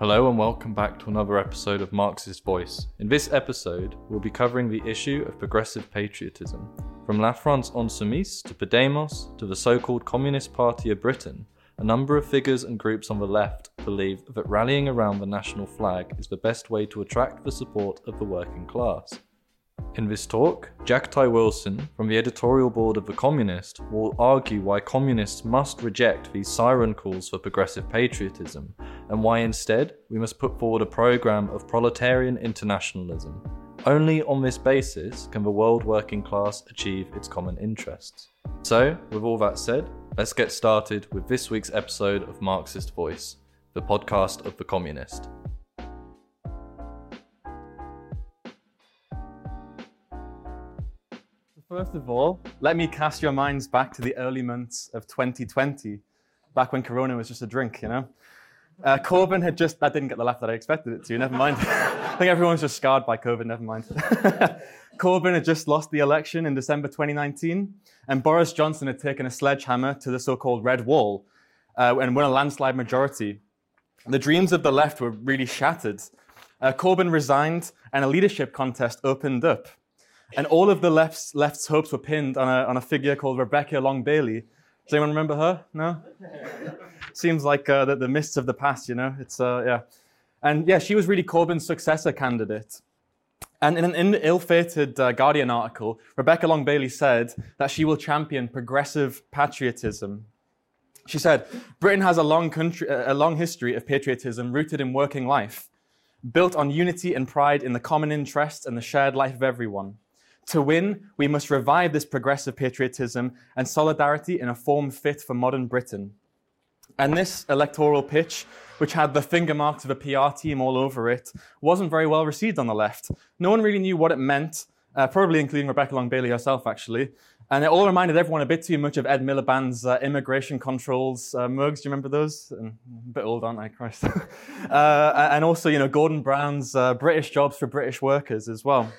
Hello and welcome back to another episode of Marxist Voice. In this episode, we'll be covering the issue of progressive patriotism, from La France Insoumise to Podemos to the so-called Communist Party of Britain. A number of figures and groups on the left believe that rallying around the national flag is the best way to attract the support of the working class. In this talk, Jack Tye Wilson, from the editorial board of The Communist, will argue why communists must reject these siren calls for progressive patriotism, and why instead we must put forward a programme of proletarian internationalism. Only on this basis can the world working class achieve its common interests. So, with all that said, let's get started with this week's episode of Marxist Voice, the podcast of The Communist. First of all, let me cast your minds back to the early months of 2020, back when Corona was just a drink, you know? Corbyn had just... That didn't get the laugh that I expected it to, never mind. I think everyone's just scarred by COVID, never mind. Corbyn had just lost the election in December 2019, and Boris Johnson had taken a sledgehammer to the so-called Red Wall and won a landslide majority. The dreams of the left were really shattered. Corbyn resigned, and a leadership contest opened up. And all of the left's hopes were pinned on a figure called Rebecca Long-Bailey. Does anyone remember her? No? Seems like the mists of the past, you know? It's. And yeah, she was really Corbyn's successor candidate. And in an ill-fated Guardian article, Rebecca Long-Bailey said that she will champion progressive patriotism. She said, Britain has a long history of patriotism rooted in working life, built on unity and pride in the common interests and the shared life of everyone. To win, we must revive this progressive patriotism and solidarity in a form fit for modern Britain. And this electoral pitch, which had the finger marks of a PR team all over it, wasn't very well received on the left. No one really knew what it meant, probably including Rebecca Long-Bailey herself, actually. And it all reminded everyone a bit too much of Ed Miliband's immigration controls. Mugs, do you remember those? I'm a bit old, aren't I? Christ. And also, you know, Gordon Brown's British jobs for British workers as well.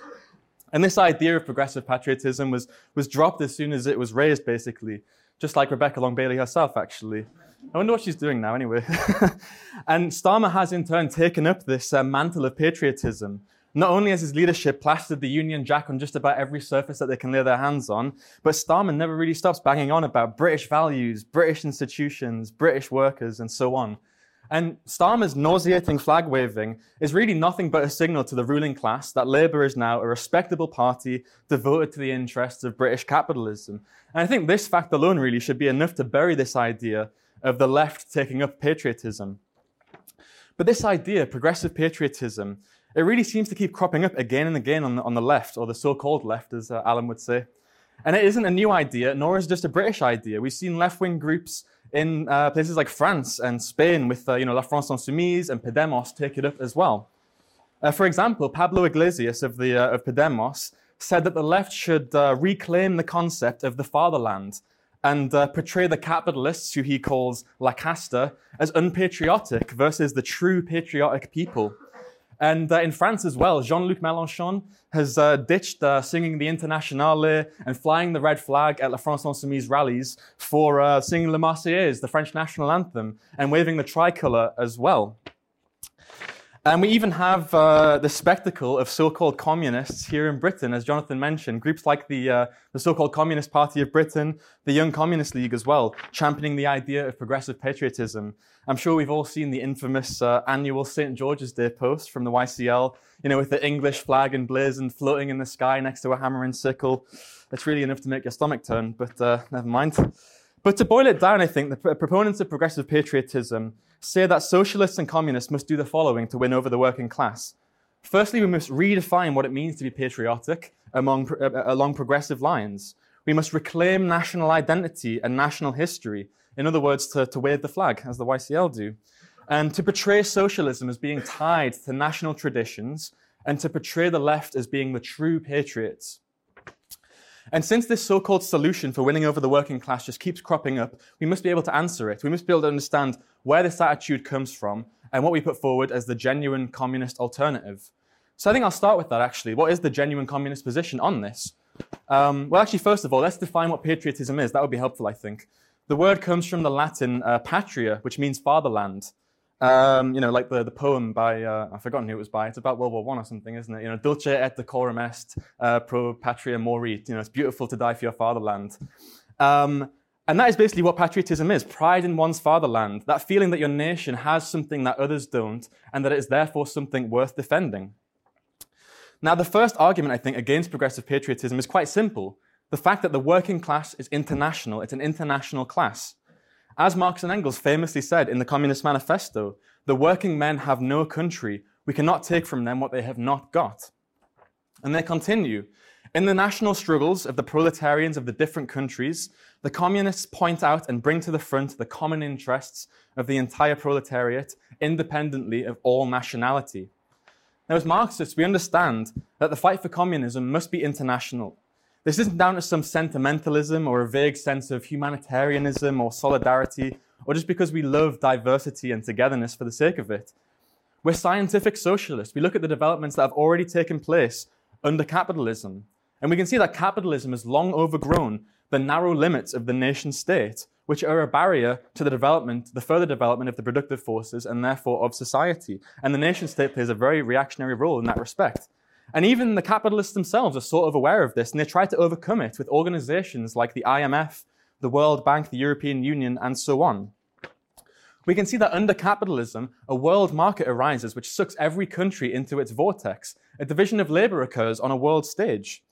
And this idea of progressive patriotism was dropped as soon as it was raised, basically, just like Rebecca Long-Bailey herself, actually. I wonder what she's doing now, anyway. And Starmer has, in turn, taken up this mantle of patriotism. Not only has his leadership plastered the Union Jack on just about every surface that they can lay their hands on, but Starmer never really stops banging on about British values, British institutions, British workers, and so on. And Starmer's nauseating flag-waving is really nothing but a signal to the ruling class that Labour is now a respectable party devoted to the interests of British capitalism. And I think this fact alone really should be enough to bury this idea of the left taking up patriotism. But this idea, progressive patriotism, it really seems to keep cropping up again and again on the left, or the so-called left, as Alan would say. And it isn't a new idea, nor is it just a British idea. We've seen left-wing groups in places like France and Spain with La France Insoumise and Podemos take it up as well. For example, Pablo Iglesias of Podemos said that the left should reclaim the concept of the fatherland and portray the capitalists, who he calls La Casta, as unpatriotic versus the true patriotic people. And in France as well, Jean-Luc Mélenchon has ditched singing the Internationale and flying the red flag at La France Insoumise rallies for singing La Marseillaise, the French national anthem, and waving the tricolour as well. And we even have the spectacle of so-called communists here in Britain, as Jonathan mentioned, groups like the so-called Communist Party of Britain, the Young Communist League as well, championing the idea of progressive patriotism. I'm sure we've all seen the infamous annual St. George's Day post from the YCL, with the English flag emblazoned floating in the sky next to a hammer and sickle. That's really enough to make your stomach turn, but never mind. But to boil it down, I think, the proponents of progressive patriotism say that socialists and communists must do the following to win over the working class. Firstly, we must redefine what it means to be patriotic along progressive lines. We must reclaim national identity and national history. In other words, to wave the flag, as the YCL do. And to portray socialism as being tied to national traditions, and to portray the left as being the true patriots. And since this so-called solution for winning over the working class just keeps cropping up, we must be able to answer it. We must be able to understand where this attitude comes from and what we put forward as the genuine communist alternative. So I think I'll start with that, actually. What is the genuine communist position on this? First of all, let's define what patriotism is. That would be helpful, I think. The word comes from the Latin patria, which means fatherland. You know, like the poem by, I've forgotten who it was by, it's about World War I or something, isn't it? You know, dulce et decorum est, pro patria morit. You know, it's beautiful to die for your fatherland. And that is basically what patriotism is, pride in one's fatherland, that feeling that your nation has something that others don't, and that it is therefore something worth defending. Now, the first argument, I think, against progressive patriotism is quite simple. The fact that the working class is international, it's an international class. As Marx and Engels famously said in the Communist Manifesto, the working men have no country. We cannot take from them what they have not got. And they continue. In the national struggles of the proletarians of the different countries, the communists point out and bring to the front the common interests of the entire proletariat, independently of all nationality. Now, as Marxists, we understand that the fight for communism must be international. This isn't down to some sentimentalism or a vague sense of humanitarianism or solidarity, or just because we love diversity and togetherness for the sake of it. We're scientific socialists. We look at the developments that have already taken place under capitalism, and we can see that capitalism has long overgrown the narrow limits of the nation state, which are a barrier to the further development of the productive forces and therefore of society. And the nation state plays a very reactionary role in that respect. And even the capitalists themselves are sort of aware of this, and they try to overcome it with organizations like the IMF, the World Bank, the European Union, and so on. We can see that under capitalism, a world market arises which sucks every country into its vortex. A division of labor occurs on a world stage.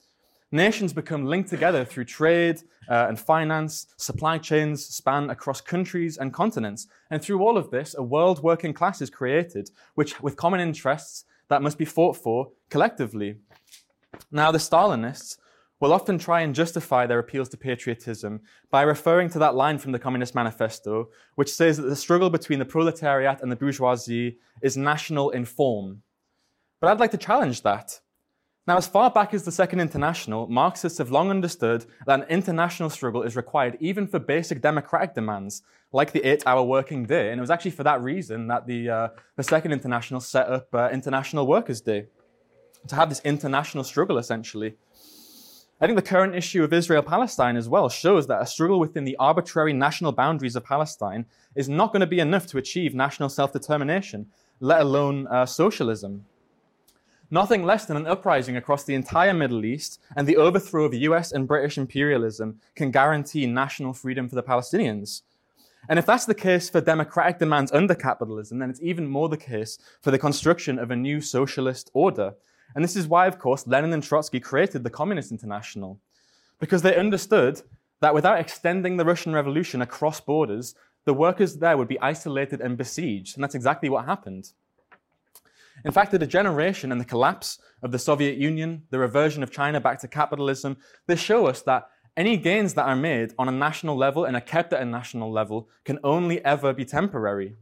Nations become linked together through trade and finance, supply chains span across countries and continents. And through all of this, a world working class is created, which with common interests that must be fought for collectively. Now, the Stalinists will often try and justify their appeals to patriotism by referring to that line from the Communist Manifesto, which says that the struggle between the proletariat and the bourgeoisie is national in form. But I'd like to challenge that. Now, as far back as the Second International, Marxists have long understood that an international struggle is required even for basic democratic demands, like the 8-hour working day. And it was actually for that reason that the Second International set up International Workers' Day, to have this international struggle, essentially. I think the current issue of Israel-Palestine as well shows that a struggle within the arbitrary national boundaries of Palestine is not going to be enough to achieve national self-determination, let alone socialism. Nothing less than an uprising across the entire Middle East and the overthrow of US and British imperialism can guarantee national freedom for the Palestinians. And if that's the case for democratic demands under capitalism, then it's even more the case for the construction of a new socialist order. And this is why, of course, Lenin and Trotsky created the Communist International, because they understood that without extending the Russian Revolution across borders, the workers there would be isolated and besieged. And that's exactly what happened. In fact, the degeneration and the collapse of the Soviet Union, the reversion of China back to capitalism, they show us that any gains that are made on a national level and are kept at a national level can only ever be temporary.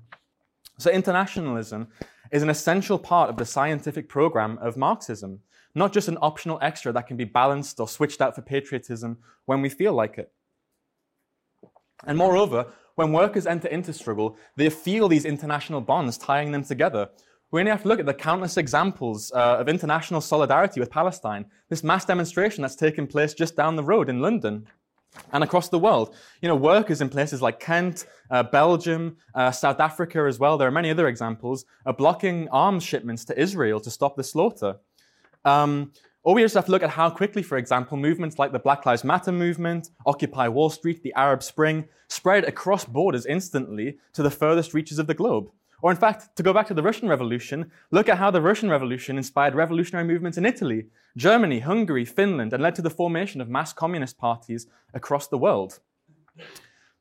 So internationalism is an essential part of the scientific program of Marxism, not just an optional extra that can be balanced or switched out for patriotism when we feel like it. And moreover, when workers enter into struggle, they feel these international bonds tying them together. We only have to look at the countless examples of international solidarity with Palestine, this mass demonstration that's taken place just down the road in London and across the world. You know, workers in places like Kent, Belgium, South Africa as well, there are many other examples, are blocking arms shipments to Israel to stop the slaughter. Or we just have to look at how quickly, for example, movements like the Black Lives Matter movement, Occupy Wall Street, the Arab Spring, spread across borders instantly to the furthest reaches of the globe. Or in fact, to go back to the Russian Revolution, look at how the Russian Revolution inspired revolutionary movements in Italy, Germany, Hungary, Finland, and led to the formation of mass communist parties across the world.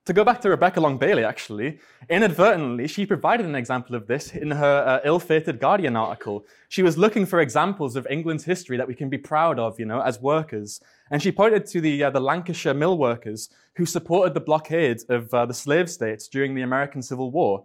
To go back to Rebecca Long-Bailey, actually, inadvertently, she provided an example of this in her ill-fated Guardian article. She was looking for examples of England's history that we can be proud of, you know, as workers. And she pointed to the Lancashire mill workers who supported the blockade of the slave states during the American Civil War.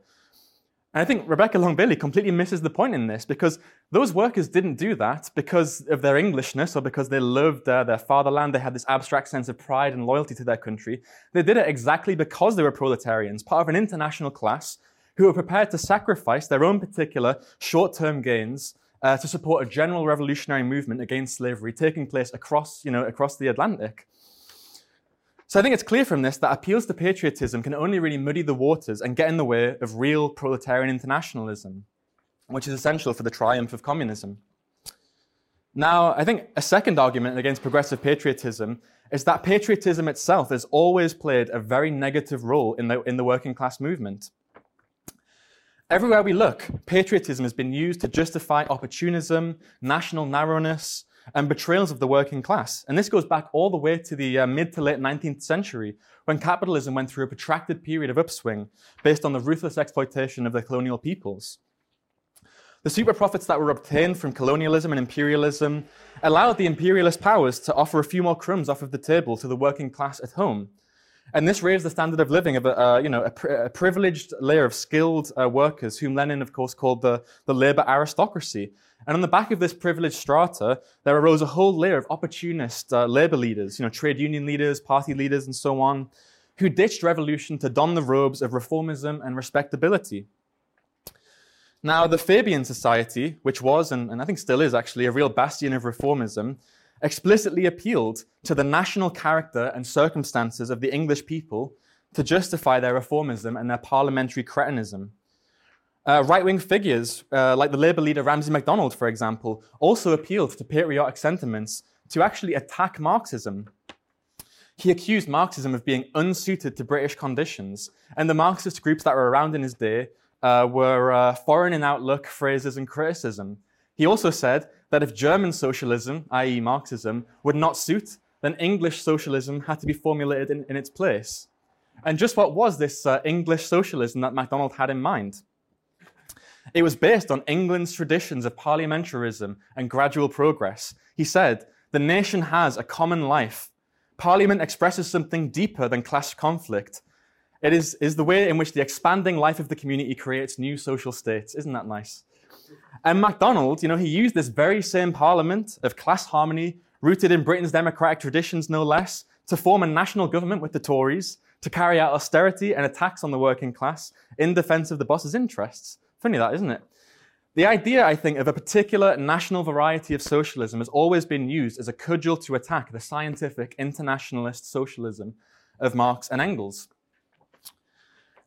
And I think Rebecca Long-Bailey completely misses the point in this, because those workers didn't do that because of their Englishness or because they loved their fatherland. They had this abstract sense of pride and loyalty to their country. They did it exactly because they were proletarians, part of an international class who were prepared to sacrifice their own particular short-term gains to support a general revolutionary movement against slavery taking place across the Atlantic. So I think it's clear from this that appeals to patriotism can only really muddy the waters and get in the way of real proletarian internationalism, which is essential for the triumph of communism. Now, I think a second argument against progressive patriotism is that patriotism itself has always played a very negative role in the working class movement. Everywhere we look, patriotism has been used to justify opportunism, national narrowness, and betrayals of the working class. And this goes back all the way to the mid to late 19th century, when capitalism went through a protracted period of upswing based on the ruthless exploitation of the colonial peoples. The super profits that were obtained from colonialism and imperialism allowed the imperialist powers to offer a few more crumbs off of the table to the working class at home. And this raised the standard of living of a privileged layer of skilled workers, whom Lenin, of course, called the labour aristocracy. And on the back of this privileged strata, there arose a whole layer of opportunist labour leaders, trade union leaders, party leaders, and so on, who ditched revolution to don the robes of reformism and respectability. Now, the Fabian Society, which was, and I think still is actually, a real bastion of reformism, explicitly appealed to the national character and circumstances of the English people to justify their reformism and their parliamentary cretinism. Right-wing figures, like the Labour leader Ramsay MacDonald, for example, also appealed to patriotic sentiments to actually attack Marxism. He accused Marxism of being unsuited to British conditions, and the Marxist groups that were around in his day were foreign in outlook, phrases, and criticism. He also said that if German socialism, i.e. Marxism, would not suit, then English socialism had to be formulated in its place. And just what was this English socialism that MacDonald had in mind? It was based on England's traditions of parliamentarism and gradual progress. He said, "The nation has a common life. Parliament expresses something deeper than class conflict. It is the way in which the expanding life of the community creates new social states." Isn't that nice? And MacDonald, he used this very same parliament of class harmony, rooted in Britain's democratic traditions no less, to form a national government with the Tories, to carry out austerity and attacks on the working class in defense of the boss's interests. Funny that, isn't it? The idea, I think, of a particular national variety of socialism has always been used as a cudgel to attack the scientific internationalist socialism of Marx and Engels.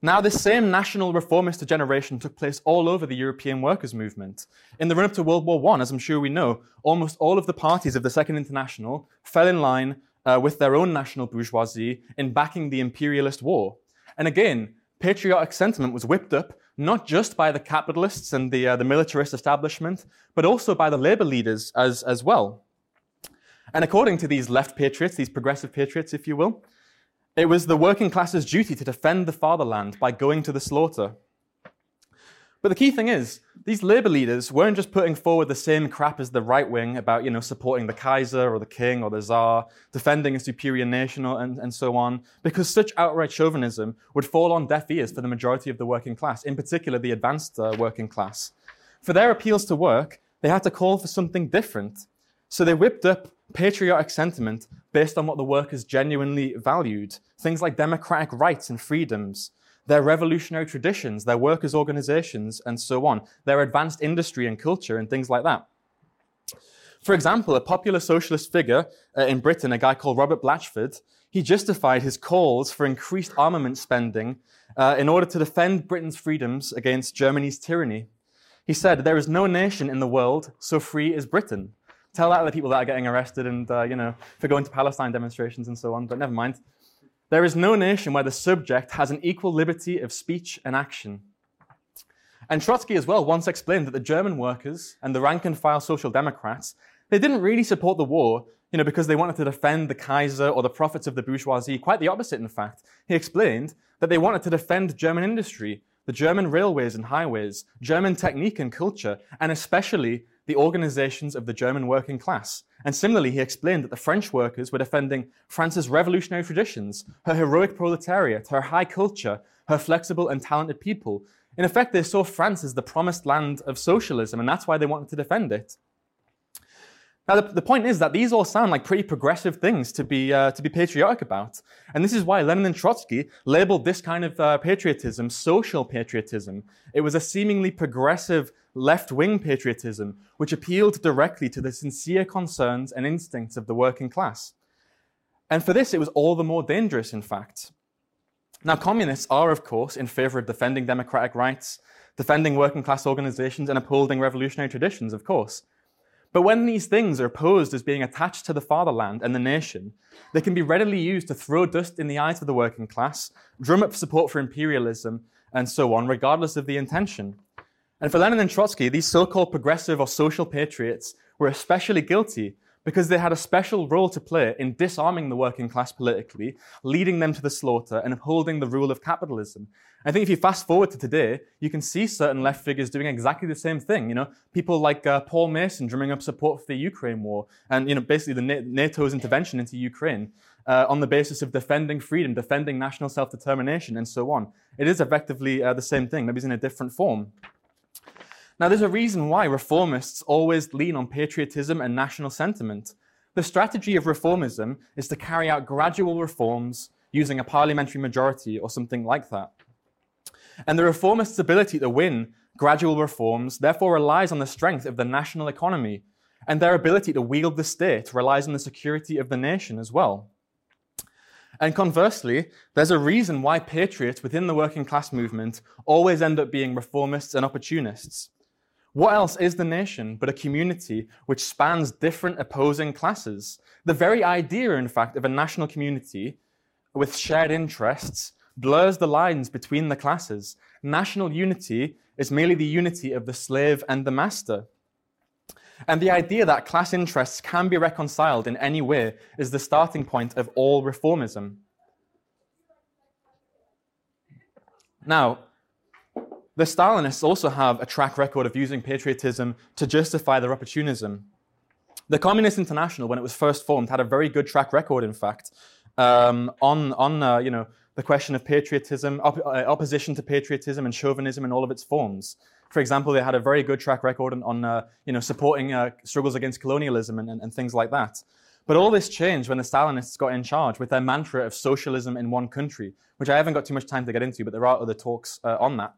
Now, this same national reformist degeneration took place all over the European workers' movement. In the run-up to World War I, as I'm sure we know, almost all of the parties of the Second International fell in line with their own national bourgeoisie in backing the imperialist war. And again, patriotic sentiment was whipped up not just by the capitalists and the militarist establishment, but also by the labour leaders as well. And according to these left patriots, these progressive patriots, if you will, it was the working class's duty to defend the fatherland by going to the slaughter. But the key thing is, these labour leaders weren't just putting forward the same crap as the right wing about, supporting the Kaiser or the King or the Tsar, defending a superior nation and so on, because such outright chauvinism would fall on deaf ears for the majority of the working class, in particular the advanced working class. For their appeals to work, they had to call for something different. So they whipped up patriotic sentiment based on what the workers genuinely valued, things like democratic rights and freedoms, their revolutionary traditions, their workers' organizations, and so on, their advanced industry and culture, and things like that. For example, a popular socialist figure in Britain, a guy called Robert Blatchford, he justified his calls for increased armament spending in order to defend Britain's freedoms against Germany's tyranny. He said, "There is no nation in the world so free as Britain." Tell that to the people that are getting arrested and, for going to Palestine demonstrations and so on, but never mind. "There is no nation where the subject has an equal liberty of speech and action." And Trotsky as well once explained that the German workers and the rank-and-file social democrats, they didn't really support the war, because they wanted to defend the Kaiser or the profits of the bourgeoisie. Quite the opposite, in fact. He explained that they wanted to defend German industry, the German railways and highways, German technique and culture, and especially the organizations of the German working class. And similarly, he explained that the French workers were defending France's revolutionary traditions, her heroic proletariat, her high culture, her flexible and talented people. In effect, they saw France as the promised land of socialism, and that's why they wanted to defend it. Now, the point is that these all sound like pretty progressive things to be patriotic about. And this is why Lenin and Trotsky labeled this kind of patriotism social patriotism. It was a seemingly progressive left-wing patriotism, which appealed directly to the sincere concerns and instincts of the working class. And for this, it was all the more dangerous, in fact. Now, communists are, of course, in favour of defending democratic rights, defending working-class organisations, and upholding revolutionary traditions, of course. But when these things are opposed as being attached to the fatherland and the nation, they can be readily used to throw dust in the eyes of the working class, drum up support for imperialism, and so on, regardless of the intention. And for Lenin and Trotsky, these so-called progressive or social patriots were especially guilty because they had a special role to play in disarming the working class politically, leading them to the slaughter, and upholding the rule of capitalism. I think if you fast forward to today, you can see certain left figures doing exactly the same thing. You know, people like Paul Mason drumming up support for the Ukraine war, and basically the NATO's intervention into Ukraine on the basis of defending freedom, defending national self-determination, and so on. It is effectively the same thing, maybe it's in a different form. Now, there's a reason why reformists always lean on patriotism and national sentiment. The strategy of reformism is to carry out gradual reforms using a parliamentary majority or something like that. And the reformists' ability to win gradual reforms therefore relies on the strength of the national economy, and their ability to wield the state relies on the security of the nation as well. And conversely, there's a reason why patriots within the working class movement always end up being reformists and opportunists. What else is the nation but a community which spans different opposing classes? The very idea, in fact, of a national community with shared interests blurs the lines between the classes. National unity is merely the unity of the slave and the master. And the idea that class interests can be reconciled in any way is the starting point of all reformism. Now, the Stalinists also have a track record of using patriotism to justify their opportunism. The Communist International, when it was first formed, had a very good track record, in fact, on the question of patriotism, opposition to patriotism and chauvinism in all of its forms. For example, they had a very good track record on supporting struggles against colonialism and things like that. But all this changed when the Stalinists got in charge with their mantra of socialism in one country, which I haven't got too much time to get into, but there are other talks on that.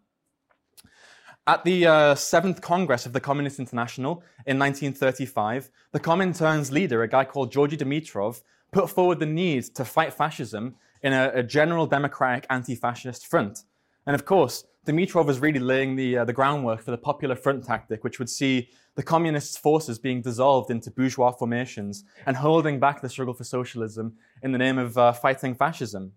At the 7th Congress of the Communist International in 1935, the Comintern's leader, a guy called Georgi Dimitrov, put forward the need to fight fascism in a general democratic anti-fascist front. And of course, Dimitrov was really laying the groundwork for the popular front tactic, which would see the communist forces being dissolved into bourgeois formations and holding back the struggle for socialism in the name of fighting fascism.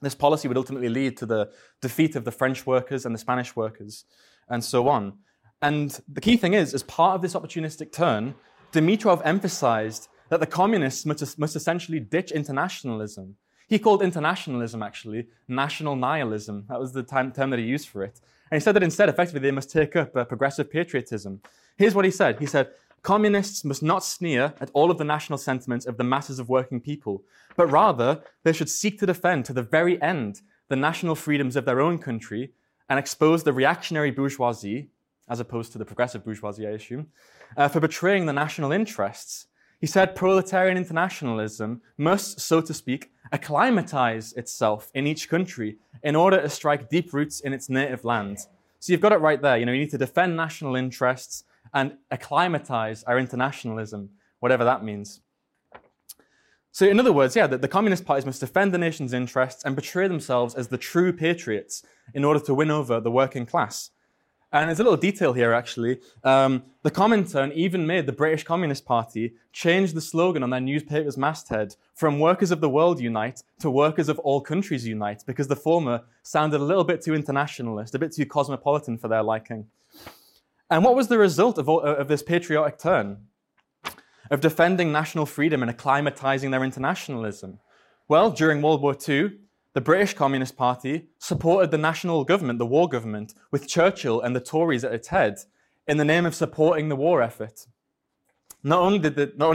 This policy would ultimately lead to the defeat of the French workers and the Spanish workers, and so on. And the key thing is, as part of this opportunistic turn, Dimitrov emphasized that the communists must essentially ditch internationalism. He called internationalism, actually, national nihilism. That was the term that he used for it. And he said that instead, effectively, they must take up progressive patriotism. Here's what he said. He said, "Communists must not sneer at all of the national sentiments of the masses of working people, but rather they should seek to defend to the very end the national freedoms of their own country and expose the reactionary bourgeoisie," as opposed to the progressive bourgeoisie, I assume, "for betraying the national interests." He said proletarian internationalism must, so to speak, acclimatize itself in each country in order to strike deep roots in its native land. So you've got it right there. You need to defend national interests and acclimatize our internationalism, whatever that means. So in other words, the communist parties must defend the nation's interests and portray themselves as the true patriots in order to win over the working class. And there's a little detail here, actually. The Comintern even made the British Communist Party change the slogan on their newspaper's masthead from "Workers of the World Unite" to "Workers of All Countries Unite," because the former sounded a little bit too internationalist, a bit too cosmopolitan for their liking. And what was the result of this patriotic turn, of defending national freedom and acclimatizing their internationalism? Well, during World War II, the British Communist Party supported the national government, the war government, with Churchill and the Tories at its head, in the name of supporting the war effort. Not only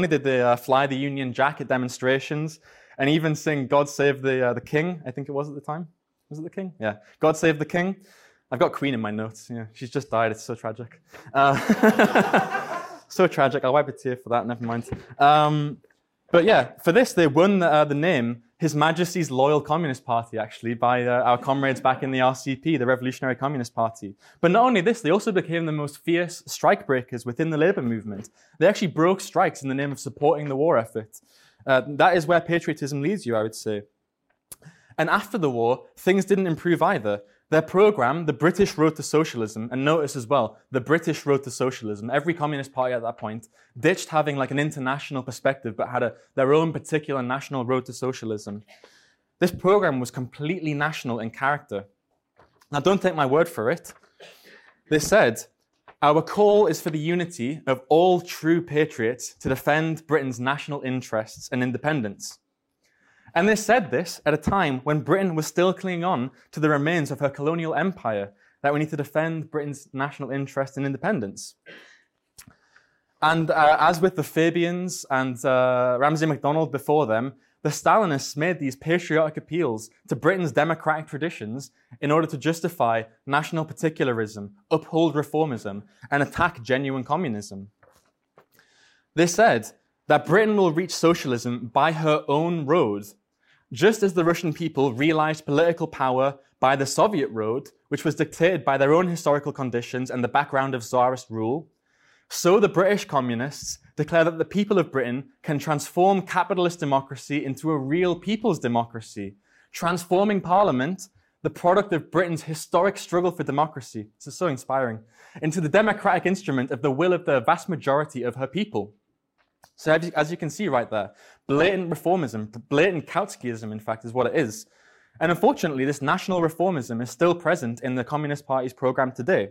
did they fly the Union Jack at demonstrations and even sing "God Save the King," I think it was at the time. Was it the King? Yeah, "God Save the King." I've got Queen in my notes. Yeah, she's just died. It's so tragic. So tragic. I'll wipe a tear for that. Never mind. But for this, they won the name His Majesty's Loyal Communist Party, actually, by our comrades back in the RCP, the Revolutionary Communist Party. But not only this, they also became the most fierce strike breakers within the labour movement. They actually broke strikes in the name of supporting the war effort. That is where patriotism leads you, I would say. And after the war, things didn't improve either. Their programme, the British Road to Socialism, and notice as well, the British Road to Socialism, every Communist Party at that point ditched having like an international perspective but had their own particular national road to socialism. This programme was completely national in character. Now, don't take my word for it. They said, "Our call is for the unity of all true patriots to defend Britain's national interests and independence." And they said this at a time when Britain was still clinging on to the remains of her colonial empire, that we need to defend Britain's national interest and independence. And as with the Fabians and Ramsay MacDonald before them, the Stalinists made these patriotic appeals to Britain's democratic traditions in order to justify national particularism, uphold reformism, and attack genuine communism. They said that Britain will reach socialism by her own road, just as the Russian people realized political power by the Soviet road, which was dictated by their own historical conditions and the background of Tsarist rule. So the British communists declare that the people of Britain can transform capitalist democracy into a real people's democracy, transforming Parliament, the product of Britain's historic struggle for democracy, this is so inspiring, into the democratic instrument of the will of the vast majority of her people. So as you can see right there, blatant reformism, blatant Kautskyism, in fact, is what it is. And unfortunately, this national reformism is still present in the Communist Party's programme today.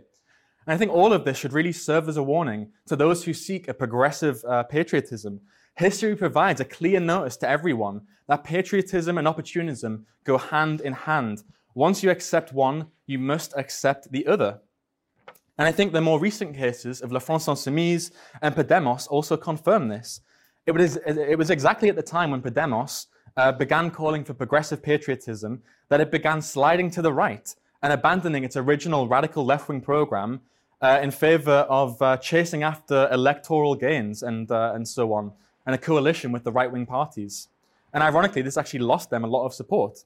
And I think all of this should really serve as a warning to those who seek a progressive patriotism. History provides a clear notice to everyone that patriotism and opportunism go hand in hand. Once you accept one, you must accept the other. And I think the more recent cases of La France Insoumise and Podemos also confirm this. It was exactly at the time when Podemos began calling for progressive patriotism that it began sliding to the right and abandoning its original radical left-wing programme in favour of chasing after electoral gains and so on, and a coalition with the right-wing parties. And ironically, this actually lost them a lot of support.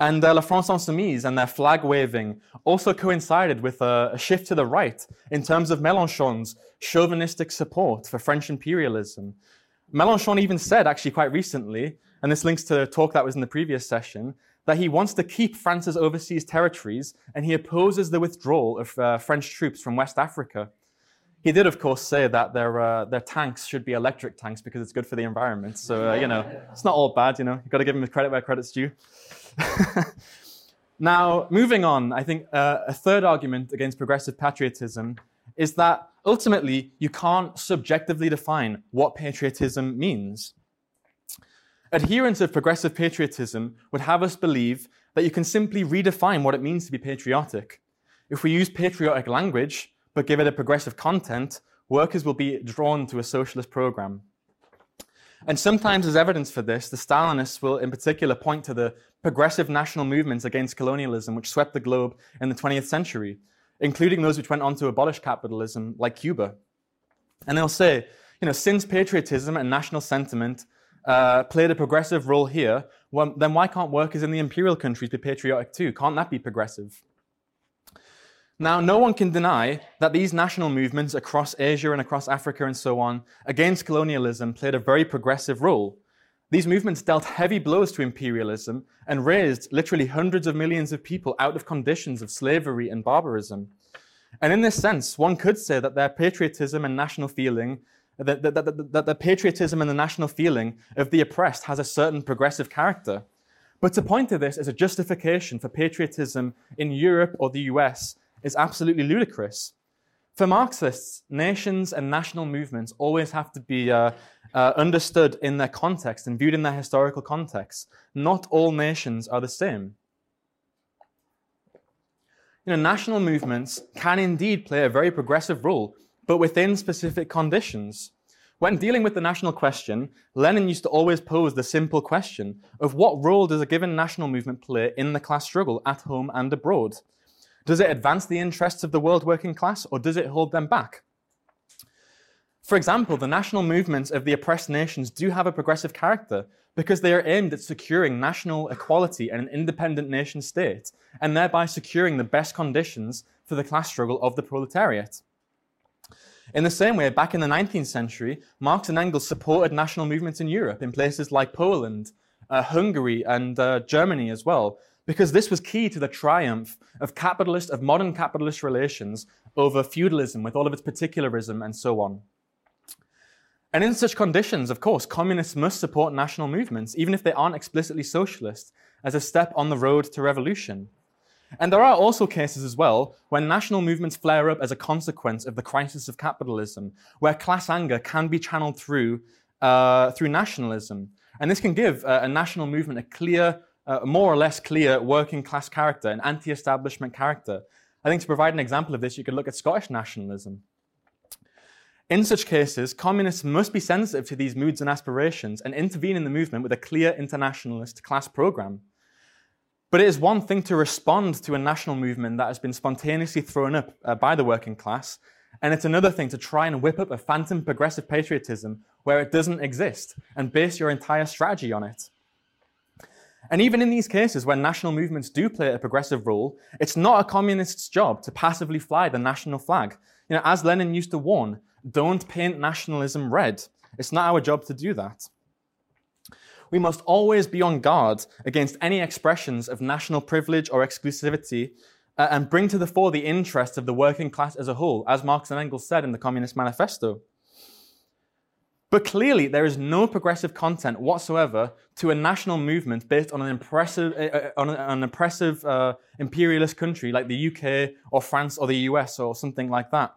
And La France Insoumise and their flag-waving also coincided with a shift to the right in terms of Mélenchon's chauvinistic support for French imperialism. Mélenchon even said, actually quite recently, and this links to a talk that was in the previous session, that he wants to keep France's overseas territories and he opposes the withdrawal of French troops from West Africa. He did, of course, say that their tanks should be electric tanks because it's good for the environment. So, it's not all bad, You've got to give him credit where credit's due. Now, moving on, I think a third argument against progressive patriotism is that ultimately you can't subjectively define what patriotism means. Adherents of progressive patriotism would have us believe that you can simply redefine what it means to be patriotic. If we use patriotic language, but give it a progressive content, workers will be drawn to a socialist program. And sometimes as evidence for this, the Stalinists will in particular point to the progressive national movements against colonialism which swept the globe in the 20th century, including those which went on to abolish capitalism, like Cuba. And they'll say, since patriotism and national sentiment played a progressive role here, well, then why can't workers in the imperial countries be patriotic too? Can't that be progressive? Now, no one can deny that these national movements across Asia and across Africa and so on against colonialism played a very progressive role. These movements dealt heavy blows to imperialism and raised literally hundreds of millions of people out of conditions of slavery and barbarism. And in this sense, one could say that their patriotism and national feeling, that the patriotism and the national feeling of the oppressed has a certain progressive character. But to point to this as a justification for patriotism in Europe or the US is absolutely ludicrous. For Marxists, nations and national movements always have to be understood in their context and viewed in their historical context. Not all nations are the same. National movements can indeed play a very progressive role, but within specific conditions. When dealing with the national question, Lenin used to always pose the simple question of what role does a given national movement play in the class struggle at home and abroad? Does it advance the interests of the world working class, or does it hold them back? For example, the national movements of the oppressed nations do have a progressive character because they are aimed at securing national equality and an independent nation state, and thereby securing the best conditions for the class struggle of the proletariat. In the same way, back in the 19th century, Marx and Engels supported national movements in Europe, in places like Poland, Hungary, and Germany as well, because this was key to the triumph of modern capitalist relations over feudalism, with all of its particularism and so on. And in such conditions, of course, communists must support national movements, even if they aren't explicitly socialist, as a step on the road to revolution. And there are also cases as well when national movements flare up as a consequence of the crisis of capitalism, where class anger can be channeled through nationalism. And this can give a national movement a clear, more or less clear working class character, an anti-establishment character. I think to provide an example of this, you could look at Scottish nationalism. In such cases, communists must be sensitive to these moods and aspirations and intervene in the movement with a clear internationalist class programme. But it is one thing to respond to a national movement that has been spontaneously thrown up by the working class, and it's another thing to try and whip up a phantom progressive patriotism where it doesn't exist and base your entire strategy on it. And even in these cases where national movements do play a progressive role, it's not a communist's job to passively fly the national flag. You know, as Lenin used to warn, don't paint nationalism red. It's not our job to do that. We must always be on guard against any expressions of national privilege or exclusivity, and bring to the fore the interests of the working class as a whole, as Marx and Engels said in the Communist Manifesto. But clearly, there is no progressive content whatsoever to a national movement based on an oppressive imperialist country like the UK or France or the US or something like that,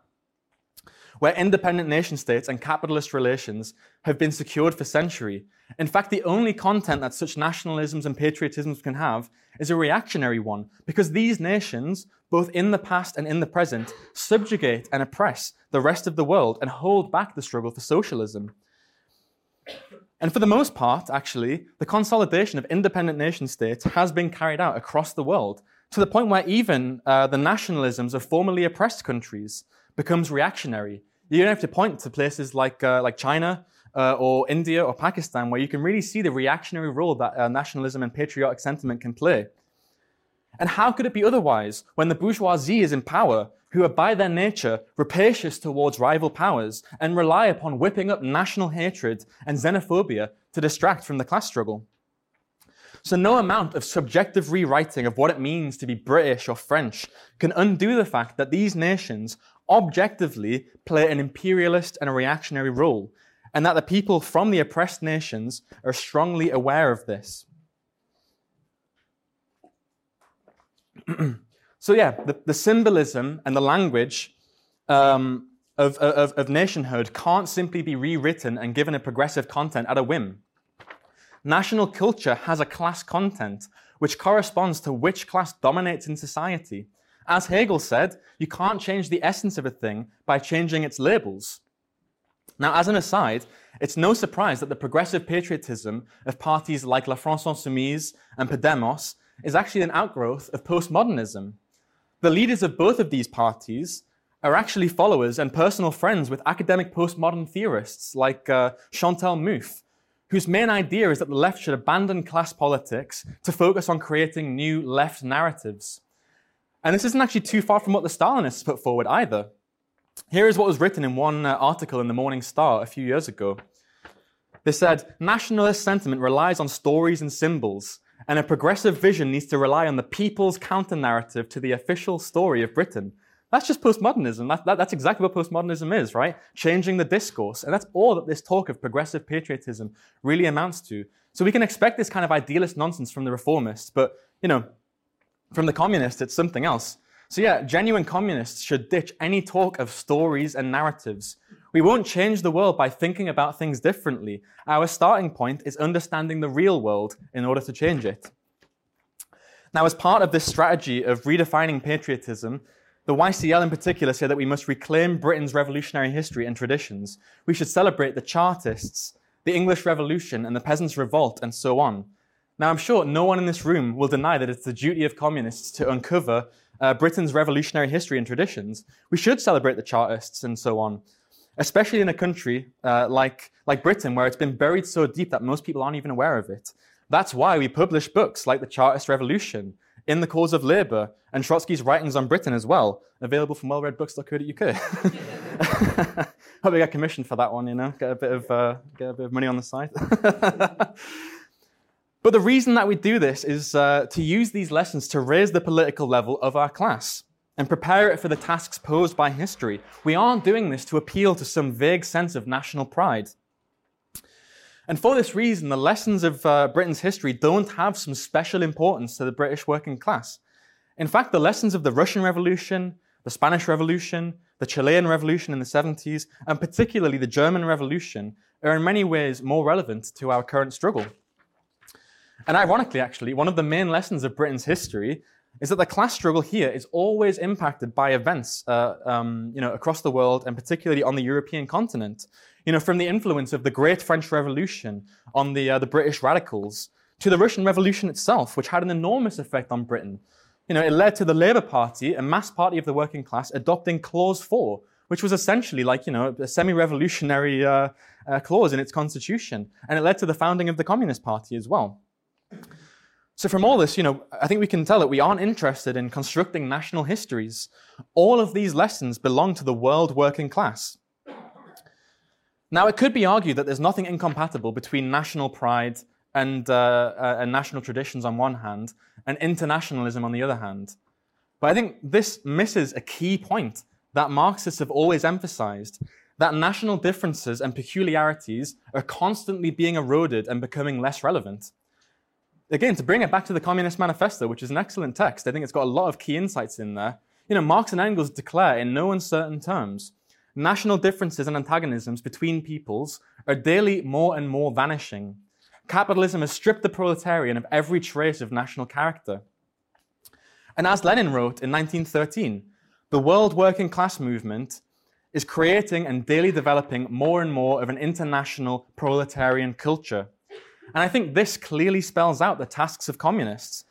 where independent nation states and capitalist relations have been secured for centuries. In fact, the only content that such nationalisms and patriotisms can have is a reactionary one, because these nations, both in the past and in the present, subjugate and oppress the rest of the world and hold back the struggle for socialism. And for the most part, actually, the consolidation of independent nation states has been carried out across the world, to the point where even the nationalisms of formerly oppressed countries becomes reactionary. You don't have to point to places like China, or India or Pakistan, where you can really see the reactionary role that nationalism and patriotic sentiment can play. And how could it be otherwise when the bourgeoisie is in power, who are by their nature rapacious towards rival powers and rely upon whipping up national hatred and xenophobia to distract from the class struggle? So no amount of subjective rewriting of what it means to be British or French can undo the fact that these nations objectively play an imperialist and a reactionary role, and that the people from the oppressed nations are strongly aware of this. So yeah, the symbolism and the language of nationhood can't simply be rewritten and given a progressive content at a whim. National culture has a class content which corresponds to which class dominates in society. As Hegel said, you can't change the essence of a thing by changing its labels. Now, as an aside, it's no surprise that the progressive patriotism of parties like La France Insoumise and Podemos is actually an outgrowth of postmodernism. The leaders of both of these parties are actually followers and personal friends with academic postmodern theorists like Chantal Mouffe, whose main idea is that the left should abandon class politics to focus on creating new left narratives. And this isn't actually too far from what the Stalinists put forward either. Here is what was written in one article in the Morning Star a few years ago. They said, nationalist sentiment relies on stories and symbols, and a progressive vision needs to rely on the people's counter-narrative to the official story of Britain. That's just postmodernism. That's exactly what postmodernism is, right? Changing the discourse. And that's all that this talk of progressive patriotism really amounts to. So we can expect this kind of idealist nonsense from the reformists, but, you know, from the communists, it's something else. So yeah, genuine communists should ditch any talk of stories and narratives. We won't change the world by thinking about things differently. Our starting point is understanding the real world in order to change it. Now, as part of this strategy of redefining patriotism, the YCL in particular say that we must reclaim Britain's revolutionary history and traditions. We should celebrate the Chartists, the English Revolution, and the Peasants' Revolt, and so on. Now, I'm sure no one in this room will deny that it's the duty of communists to uncover Britain's revolutionary history and traditions. We should celebrate the Chartists and so on, especially in a country like Britain, where it's been buried so deep that most people aren't even aware of it. That's why we publish books like The Chartist Revolution In the Cause of Labour, and Trotsky's writings on Britain as well, available from wellreadbooks.co.uk. Hope we get commissioned for that one, you know, get a bit of money on the side. But the reason that we do this is to use these lessons to raise the political level of our class and prepare it for the tasks posed by history. We aren't doing this to appeal to some vague sense of national pride. And for this reason, the lessons of Britain's history don't have some special importance to the British working class. In fact, the lessons of the Russian Revolution, the Spanish Revolution, the Chilean Revolution in the 70s, and particularly the German Revolution, are in many ways more relevant to our current struggle. And ironically, actually, one of the main lessons of Britain's history is that the class struggle here is always impacted by events across the world, and particularly on the European continent. You know, from the influence of the Great French Revolution on the British radicals to the Russian Revolution itself, which had an enormous effect on Britain. You know, it led to the Labour Party, a mass party of the working class, adopting Clause 4, which was essentially like, you know, a semi-revolutionary clause in its constitution. And it led to the founding of the Communist Party as well. So from all this, you know, I think we can tell that we aren't interested in constructing national histories. All of these lessons belong to the world working class. Now, it could be argued that there's nothing incompatible between national pride and national traditions on one hand and internationalism on the other hand. But I think this misses a key point that Marxists have always emphasized, that national differences and peculiarities are constantly being eroded and becoming less relevant. Again, to bring it back to the Communist Manifesto, which is an excellent text, I think it's got a lot of key insights in there. You know, Marx and Engels declare in no uncertain terms, national differences and antagonisms between peoples are daily more and more vanishing. Capitalism has stripped the proletarian of every trace of national character. And as Lenin wrote in 1913, the world working class movement is creating and daily developing more and more of an international proletarian culture. And I think this clearly spells out the tasks of communists,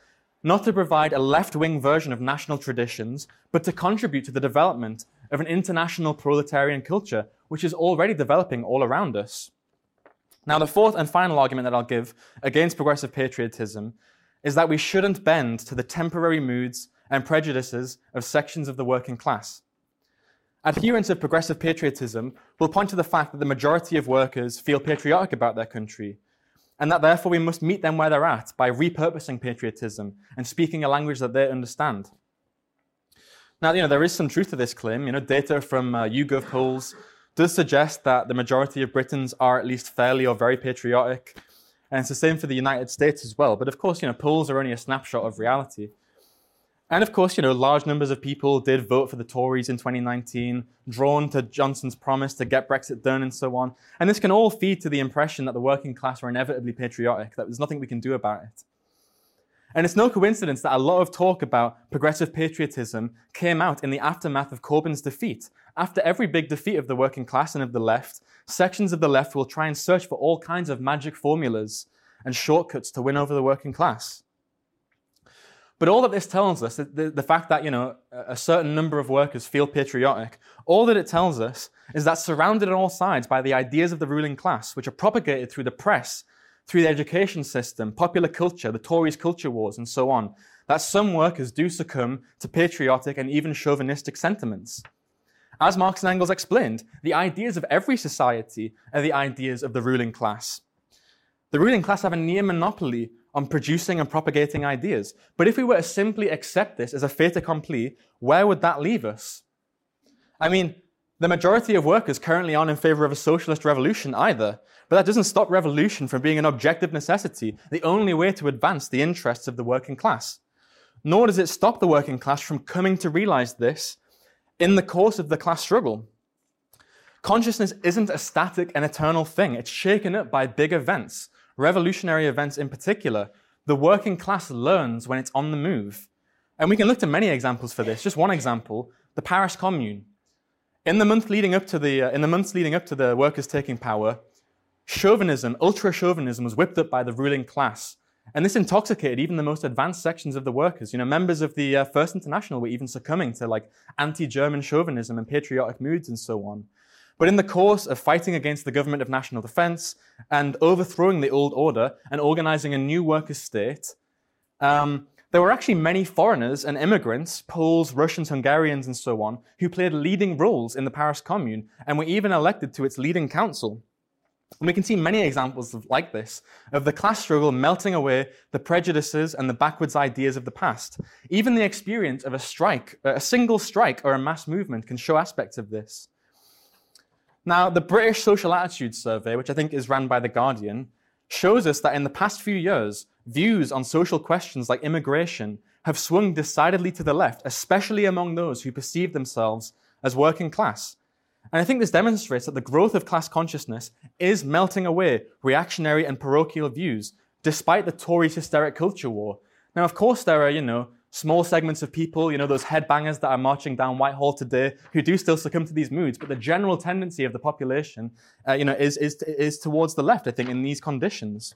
not to provide a left-wing version of national traditions, but to contribute to the development of an international proletarian culture, which is already developing all around us. Now, the fourth and final argument that I'll give against progressive patriotism is that we shouldn't bend to the temporary moods and prejudices of sections of the working class. Adherents of progressive patriotism will point to the fact that the majority of workers feel patriotic about their country, and that therefore we must meet them where they're at by repurposing patriotism and speaking a language that they understand. Now, you know, there is some truth to this claim. You know, data from YouGov polls does suggest that the majority of Britons are at least fairly or very patriotic, and it's the same for the United States as well. But of course, you know, polls are only a snapshot of reality. And of course, you know, large numbers of people did vote for the Tories in 2019, drawn to Johnson's promise to get Brexit done and so on. And this can all feed to the impression that the working class were inevitably patriotic, that there's nothing we can do about it. And it's no coincidence that a lot of talk about progressive patriotism came out in the aftermath of Corbyn's defeat. After every big defeat of the working class and of the left, sections of the left will try and search for all kinds of magic formulas and shortcuts to win over the working class. But all that this tells us, the fact that, you know, a certain number of workers feel patriotic, all that it tells us is that surrounded on all sides by the ideas of the ruling class, which are propagated through the press, through the education system, popular culture, the Tories' culture wars, and so on, that some workers do succumb to patriotic and even chauvinistic sentiments. As Marx and Engels explained, the ideas of every society are the ideas of the ruling class. The ruling class have a near monopoly on producing and propagating ideas. But if we were to simply accept this as a fait accompli, where would that leave us? I mean, the majority of workers currently aren't in favor of a socialist revolution either, but that doesn't stop revolution from being an objective necessity, the only way to advance the interests of the working class. Nor does it stop the working class from coming to realize this in the course of the class struggle. Consciousness isn't a static and eternal thing. It's shaken up by big events. Revolutionary events in particular, the working class learns when it's on the move. And we can look to many examples for this. Just one example, the Paris Commune. In the months leading up to the workers taking power, chauvinism, ultra-chauvinism was whipped up by the ruling class. And this intoxicated even the most advanced sections of the workers. You know, members of the First International were even succumbing to like anti-German chauvinism and patriotic moods and so on. But in the course of fighting against the government of national defense and overthrowing the old order and organizing a new workers' state, There were actually many foreigners and immigrants, Poles, Russians, Hungarians, and so on, who played leading roles in the Paris Commune and were even elected to its leading council. And we can see many examples like this, of the class struggle melting away the prejudices and the backwards ideas of the past. Even the experience of a strike, a single strike or a mass movement can show aspects of this. Now, the British Social Attitudes Survey, which I think is run by The Guardian, shows us that in the past few years, views on social questions like immigration have swung decidedly to the left, especially among those who perceive themselves as working class. And I think this demonstrates that the growth of class consciousness is melting away reactionary and parochial views, despite the Tories' hysteric culture war. Now, of course, there are, small segments of people, those headbangers that are marching down Whitehall today who do still succumb to these moods, but the general tendency of the population, is towards the left, I think, in these conditions.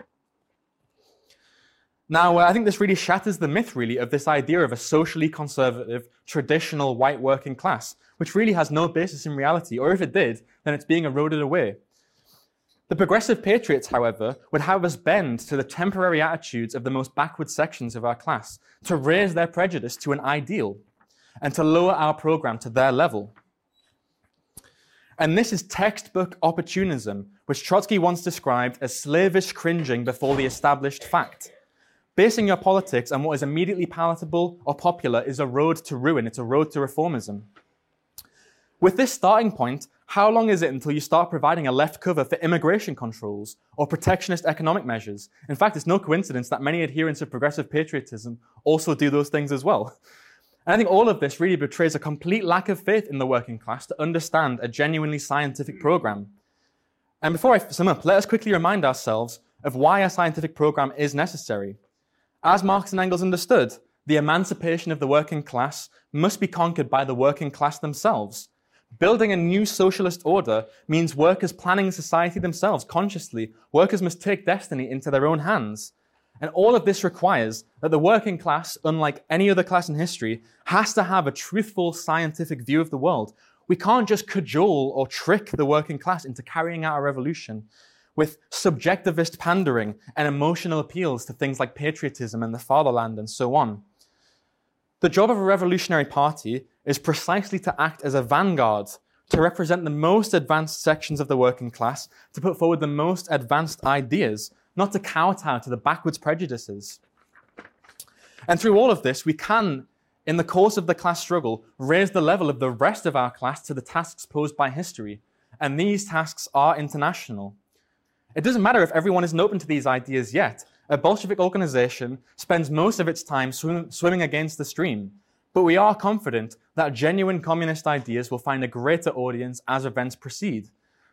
Now, I think this really shatters the myth, really, of this idea of a socially conservative, traditional white working class, which really has no basis in reality, or if it did, then it's being eroded away. The progressive patriots, however, would have us bend to the temporary attitudes of the most backward sections of our class, to raise their prejudice to an ideal, and to lower our programme to their level. And this is textbook opportunism, which Trotsky once described as slavish cringing before the established fact. Basing your politics on what is immediately palatable or popular is a road to ruin, it's a road to reformism. With this starting point, how long is it until you start providing a left cover for immigration controls or protectionist economic measures? In fact, it's no coincidence that many adherents of progressive patriotism also do those things as well. And I think all of this really betrays a complete lack of faith in the working class to understand a genuinely scientific program. And before I sum up, let us quickly remind ourselves of why a scientific program is necessary. As Marx and Engels understood, the emancipation of the working class must be conquered by the working class themselves. Building a new socialist order means workers planning society themselves consciously. Workers must take destiny into their own hands. And all of this requires that the working class, unlike any other class in history, has to have a truthful scientific view of the world. We can't just cajole or trick the working class into carrying out a revolution with subjectivist pandering and emotional appeals to things like patriotism and the fatherland and so on. The job of a revolutionary party is precisely to act as a vanguard, to represent the most advanced sections of the working class, to put forward the most advanced ideas, not to kowtow to the backwards prejudices. And through all of this, we can, in the course of the class struggle, raise the level of the rest of our class to the tasks posed by history. And these tasks are international. It doesn't matter if everyone isn't open to these ideas yet. A Bolshevik organization spends most of its time swimming against the stream. But we are confident that genuine communist ideas will find a greater audience as events proceed.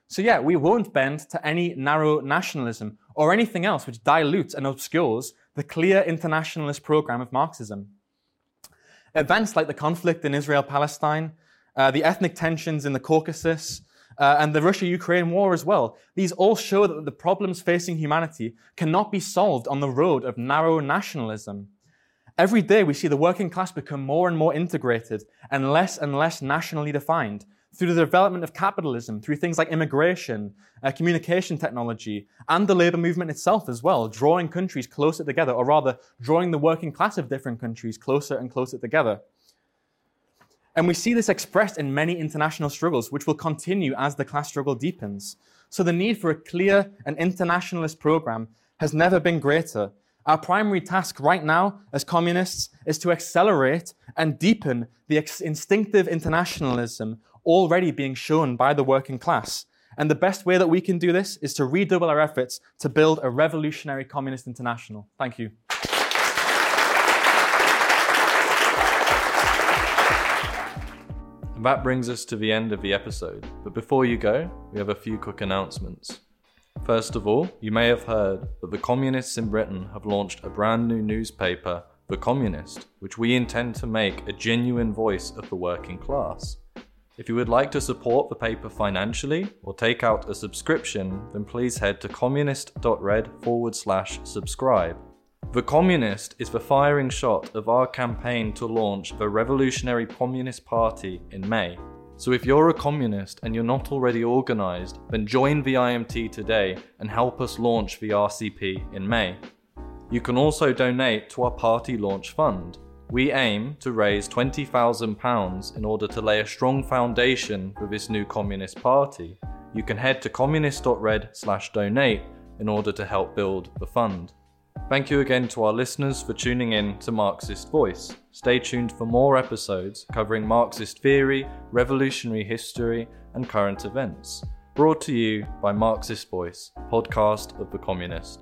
So yeah, we won't bend to any narrow nationalism or anything else which dilutes and obscures the clear internationalist program of Marxism. Events like the conflict in Israel-Palestine, the ethnic tensions in the Caucasus, and the Russia-Ukraine war as well. These all show that the problems facing humanity cannot be solved on the road of narrow nationalism. Every day we see the working class become more and more integrated and less nationally defined through the development of capitalism, through things like immigration, communication technology, and the labour movement itself as well, drawing countries closer together, or rather, drawing the working class of different countries closer and closer together. And we see this expressed in many international struggles, which will continue as the class struggle deepens. So the need for a clear and internationalist program has never been greater. Our primary task right now as communists is to accelerate and deepen the instinctive internationalism already being shown by the working class. And the best way that we can do this is to redouble our efforts to build a revolutionary communist international. Thank you. And that brings us to the end of the episode, but before you go, we have a few quick announcements. First of all, you may have heard that the communists in Britain have launched a brand new newspaper, The Communist, which we intend to make a genuine voice of the working class. If you would like to support the paper financially or take out a subscription, then please head to communist.red/subscribe. The Communist is the firing shot of our campaign to launch the Revolutionary Communist Party in May. So if you're a communist and you're not already organised, then join the IMT today and help us launch the RCP in May. You can also donate to our party launch fund. We aim to raise £20,000 in order to lay a strong foundation for this new Communist Party. You can head to communist.red/donate in order to help build the fund. Thank you again to our listeners for tuning in to Marxist Voice. Stay tuned for more episodes covering Marxist theory, revolutionary history, and current events. Brought to you by Marxist Voice, podcast of the Communist.